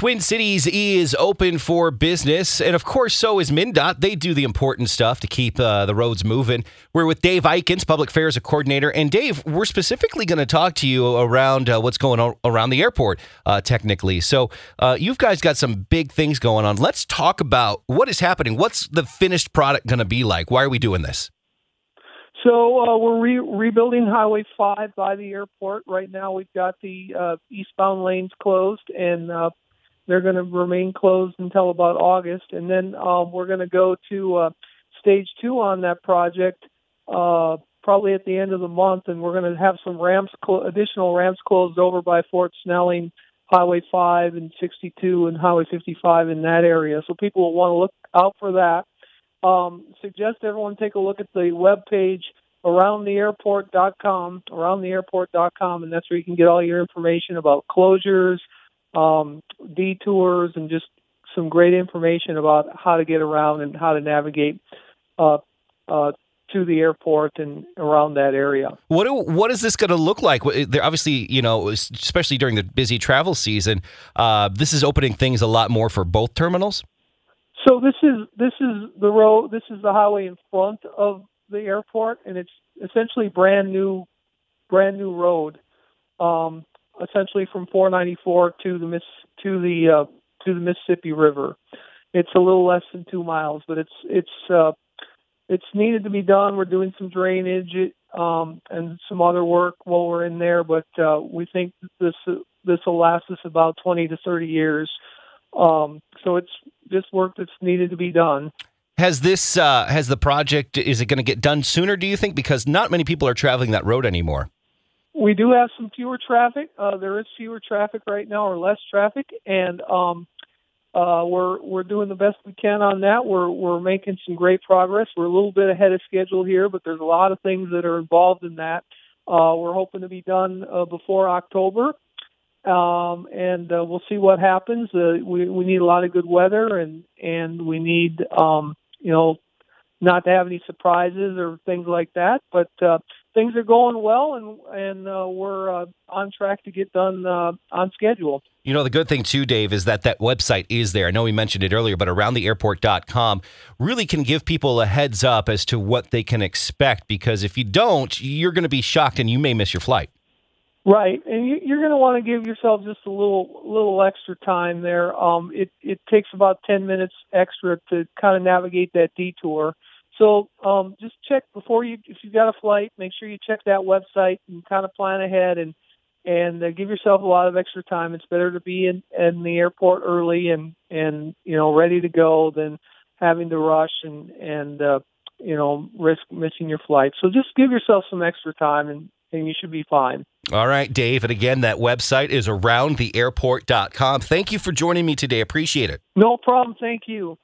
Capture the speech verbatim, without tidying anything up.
Twin Cities is open for business, and of course, so is MnDOT. They do the important stuff to keep uh, the roads moving. We're with Dave Aeikens, Public Affairs Coordinator. And Dave, we're specifically going to talk to you around uh, what's going on around the airport, uh, technically. So uh, you guys got some big things going on. Let's talk about what is happening. What's the finished product going to be like? Why are we doing this? So uh, we're re- rebuilding Highway five by the airport. Right now we've got the uh, eastbound lanes closed, and uh, they're going to remain closed until about August. And then um, we're going to go to uh, stage two on that project uh, probably at the end of the month, and we're going to have some ramps, cl- additional ramps closed over by Fort Snelling, Highway five and sixty-two and Highway fifty-five in that area. So people will want to look out for that. Um, suggest everyone take a look at the webpage, around the airport dot com, around the airport dot com, and that's where you can get all your information about closures, um, detours, and just some great information about how to get around and how to navigate uh, uh, to the airport and around that area. What do, what is this going to look like? They're obviously, you know, especially during the busy travel season, uh, this is opening things a lot more for both terminals? So this is this is the road. This is the highway in front of the airport, and it's essentially brand new, brand new road. Um, essentially from four ninety-four to the Miss to the uh, to the Mississippi River. It's a little less than two miles, but it's it's uh, it's needed to be done. We're doing some drainage um, and some other work while we're in there, but uh, we think this this will last us about twenty to thirty years. Um, so it's this work that's needed to be done. Has this, uh, has the project, is it going to get done sooner, do you think? Because not many people are traveling that road anymore. We do have some fewer traffic. Uh, there is fewer traffic right now, or less traffic. And, um, uh, we're, we're doing the best we can on that. We're, we're making some great progress. We're a little bit ahead of schedule here, but there's a lot of things that are involved in that. Uh, we're hoping to be done uh, before October. Um, and uh, we'll see what happens. Uh, we, we need a lot of good weather, and, and we need, um, you know, not to have any surprises or things like that. But uh, things are going well, and, and uh, we're uh, on track to get done uh, on schedule. You know, the good thing, too, Dave, is that that website is there. I know we mentioned it earlier, but around the airport dot com really can give people a heads up as to what they can expect, because if you don't, you're going to be shocked and you may miss your flight. Right, and you, you're going to want to give yourself just a little little extra time there. Um, it, it takes about ten minutes extra to kind of navigate that detour. So um, just check before you, if you've got a flight, make sure you check that website and kind of plan ahead and and uh, give yourself a lot of extra time. It's better to be in, in the airport early and, and you know ready to go than having to rush and and uh, you know risk missing your flight. So just give yourself some extra time and. And you should be fine. All right, Dave. And again, that website is around the airport dot com. Thank you for joining me today. Appreciate it. No problem. Thank you.